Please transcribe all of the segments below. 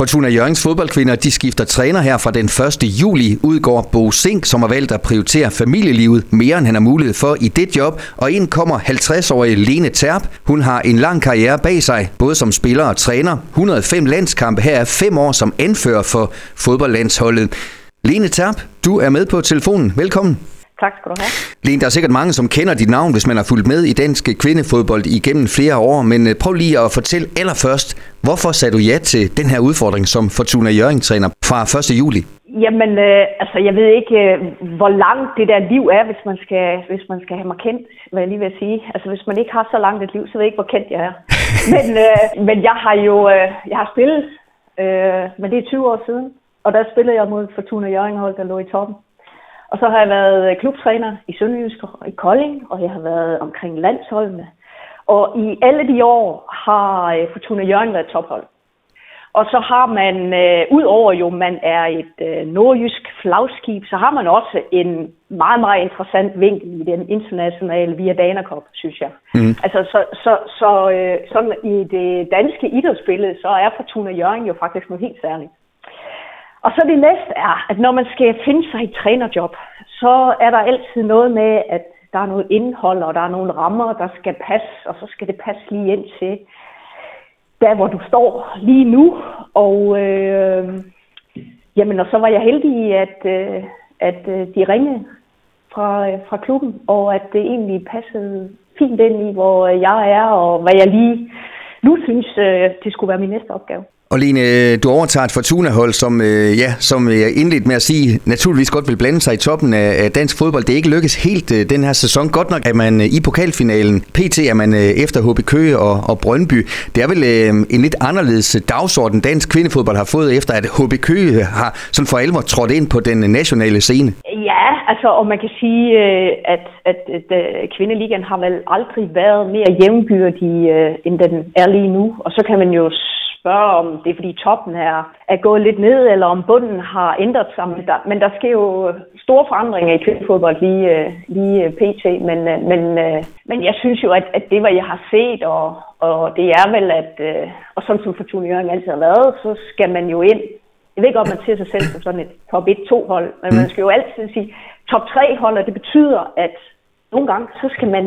Fortuna Hjørrings fodboldkvinder, de skifter træner her fra den 1. juli. Udgår Bo Sink, som har valgt at prioritere familielivet mere, end han har mulighed for i det job. Og ind kommer 50-årige Lene Terp. Hun har en lang karriere bag sig, både som spiller og træner. 105 landskampe, her er 5 år som anfører for fodboldlandsholdet. Lene Terp, du er med på telefonen. Velkommen. Tak skal du have. Lene, der er sikkert mange, som kender dit navn, hvis man har fulgt med i dansk kvindefodbold igennem flere år. Men prøv lige at fortælle allerførst, hvorfor sagde du ja til den her udfordring som Fortuna Hjørring træner fra 1. juli? Jamen, jeg ved ikke, hvor langt det der liv er, hvis man skal have mig kendt, hvad jeg lige vil sige. Altså, hvis man ikke har så langt et liv, så ved jeg ikke, hvor kendt jeg er. Men jeg har jo jeg har spillet, men det er 20 år siden. Og der spillede jeg mod Fortuna Hjørring-hold, der lå i toppen. Og så har jeg været klubtræner i SønderjyskE og i Kolding, og jeg har været omkring landsholdene. Og i alle de år har Fortuna Hjørring været tophold. Og så har man, udover jo man er et nordjysk flagskib, så har man også en meget, meget interessant vinkel i den internationale via Dana Cup, synes jeg. Mm. Altså så sådan i det danske idrætsbillede, så er Fortuna Hjørring jo faktisk noget helt særligt. Og så det næste er, at når man skal finde sig et trænerjob, så er der altid noget med, at der er noget indhold, og der er nogle rammer, der skal passe, og så skal det passe lige ind til der, hvor du står lige nu. Og, og så var jeg heldig, at de ringede fra klubben, og at det egentlig passede fint ind i, hvor jeg er, og hvad jeg lige nu synes, det skulle være min næste opgave. Og Lene, du overtager et Fortuna-hold, som jeg indledte med at sige, naturligvis godt vil blande sig i toppen af dansk fodbold. Det er ikke lykkes helt den her sæson. Godt nok er man i pokalfinalen. PT er man efter HB Køge og Brøndby. Det er vel en lidt anderledes dagsorden, dansk kvindefodbold har fået, efter at HB Køge har sådan for alvor trådt ind på den nationale scene. Ja, altså, og man kan sige, at kvindeligaen har vel aldrig været mere jævnbyrdig, end den er lige nu. Og så kan man jo spørge, om det er, fordi toppen er gået lidt ned, eller om bunden har ændret sig. Men der sker jo store forandringer i kvindefodbold lige pt. Men jeg synes jo, at det, hvad jeg har set, og det er vel, at og sådan som Fortuna Hjørring altid har været, så skal man jo ind. Jeg ved ikke, om man ser sig selv som sådan et top 1-2-hold, men man skal jo altid sige top 3-hold, og det betyder, at nogle gange, så skal man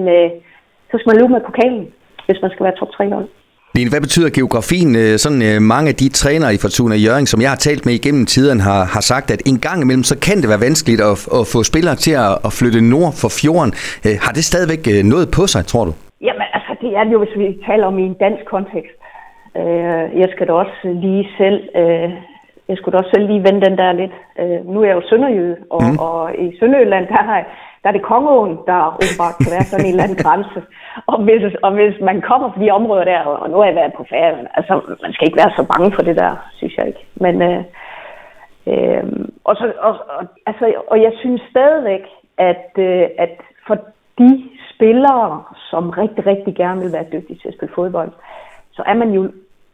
løbe med pokalen, hvis man skal være top 3-hold. Lene, hvad betyder geografien? Sådan mange af de trænere i Fortuna Hjørring, som jeg har talt med igennem tiden, har sagt, at en gang imellem, så kan det være vanskeligt at få spillere til at flytte nord for fjorden. Har det stadigvæk noget på sig, tror du? Jamen, altså, det er det jo, hvis vi taler om i en dansk kontekst. Jeg skulle da også lige vende den der lidt. Nu er jeg jo sønderjyde, og i Sønderjylland, der er det Kongeåen, der åbenbart kan være sådan en eller anden grænse. Og hvis man kommer på de områder der, og nu har jeg været på Færøerne, altså man skal ikke være så bange for det der, synes jeg ikke. Men, og jeg synes stadigvæk, at for de spillere, som rigtig, rigtig gerne vil være dygtige til at spille fodbold, så er man jo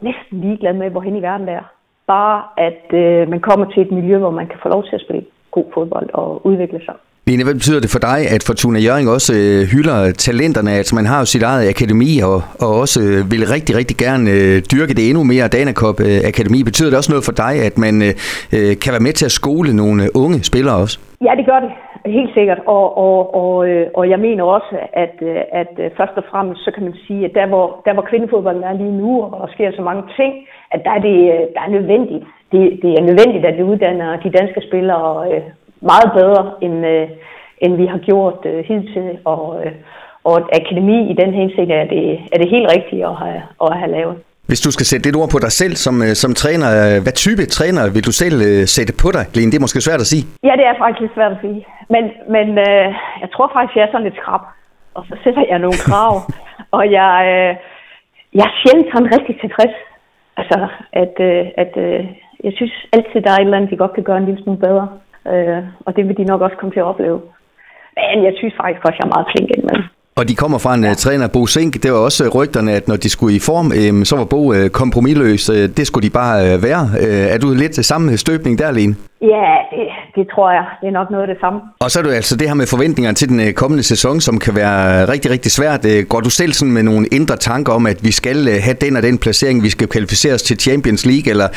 næsten ligeglad med, hvor hen i verden det er. Bare at man kommer til et miljø, hvor man kan få lov til at spille god fodbold og udvikle sig. Lene, hvad betyder det for dig, at Fortuna Hjørring også hylder talenterne? Altså, man har jo sit eget akademi, og også vil rigtig, rigtig gerne dyrke det endnu mere. Dana Cup Akademi, betyder det også noget for dig, at man kan være med til at skole nogle unge spillere også? Ja, det gør det. Helt sikkert. Og jeg mener også, at først og fremmest, så kan man sige, at der hvor kvindefodbolden er lige nu, og der sker så mange ting, at der er nødvendigt. Det er nødvendigt, at vi uddanner de danske spillere meget bedre, end vi har gjort hidtil. Og et akademi i den henseende er det helt rigtigt at have lavet. Hvis du skal sætte et ord på dig selv som træner, hvad type træner vil du selv sætte på dig, Lene? Det er måske svært at sige. Ja, det er faktisk svært at sige. Men jeg tror faktisk, jeg er sådan lidt skrab. Og så sætter jeg nogle krav. Og jeg er sjældent sådan rigtig tilfreds. Altså, at jeg synes altid, der er et eller andet, vi godt kan gøre en lille smule bedre. Og det vil de nok også komme til at opleve. Men jeg synes faktisk også, jeg er meget flink indimellem. Og de kommer fra en træner, Bo Sink. Det var også rygterne, at når de skulle i form, så var Bo kompromisløs. Det skulle de bare være. Er du lidt samme støbning der, Lene? Ja, det tror jeg. Det er nok noget af det samme. Og så er det altså det her med forventningerne til den kommende sæson, som kan være rigtig, rigtig svært. Går du selv sådan med nogle indre tanker om, at vi skal have den og den placering, vi skal kvalificere os til Champions League, eller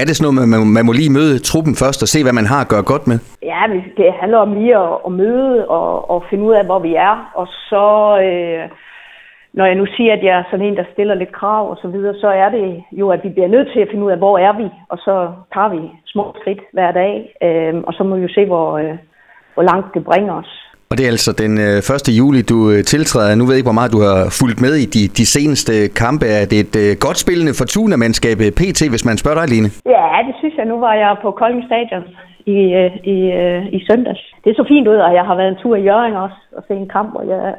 er det sådan noget, man må lige møde truppen først og se, hvad man har at gøre godt med? Ja, men det handler om lige at møde og finde ud af, hvor vi er. Og så, når jeg nu siger, at jeg er sådan en, der stiller lidt krav og så videre, så er det jo, at vi bliver nødt til at finde ud af, hvor er vi, og så tager vi små skridt hver dag, og så må vi jo se, hvor langt det bringer os. Og det er altså den 1. juli, du tiltræder. Nu ved jeg ikke, hvor meget du har fulgt med i de seneste kampe. Er det et godt spillende Fortuna-mandskab PT, hvis man spørger dig, Lene? Ja, det synes jeg. Nu var jeg på Kolding Stadion i søndags. Det så fint ud, og jeg har været en tur i Hjørring også og se en kamp,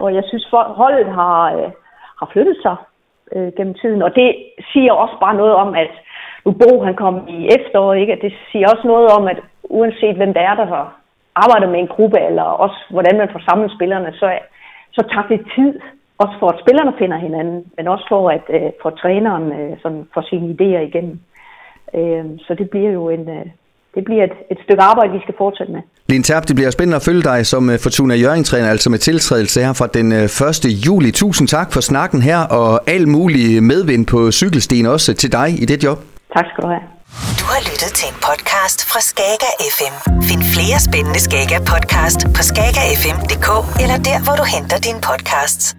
og jeg synes, holdet har flyttet sig gennem tiden. Og det siger også bare noget om, at nu Bo han kom i efteråret, ikke? Det siger også noget om, at uanset hvem det er, der har arbejder med en gruppe, eller også hvordan man får samlet spillerne, så tager det tid, også for at spillerne finder hinanden, men også for at for træneren sådan får sine idéer igennem. Så det bliver jo et stykke arbejde, vi skal fortsætte med. Lene Terp, det bliver spændende at følge dig som Fortuna Hjørring-træner, altså med tiltrædelse her fra den 1. juli. Tusind tak for snakken her, og al mulig medvind på cykelstien også til dig i det job. Tak skal du have. Du har lyttet til en podcast fra Skagga FM. Find flere spændende Skagga podcast på skaggafm.dk eller der, hvor du henter dine podcasts.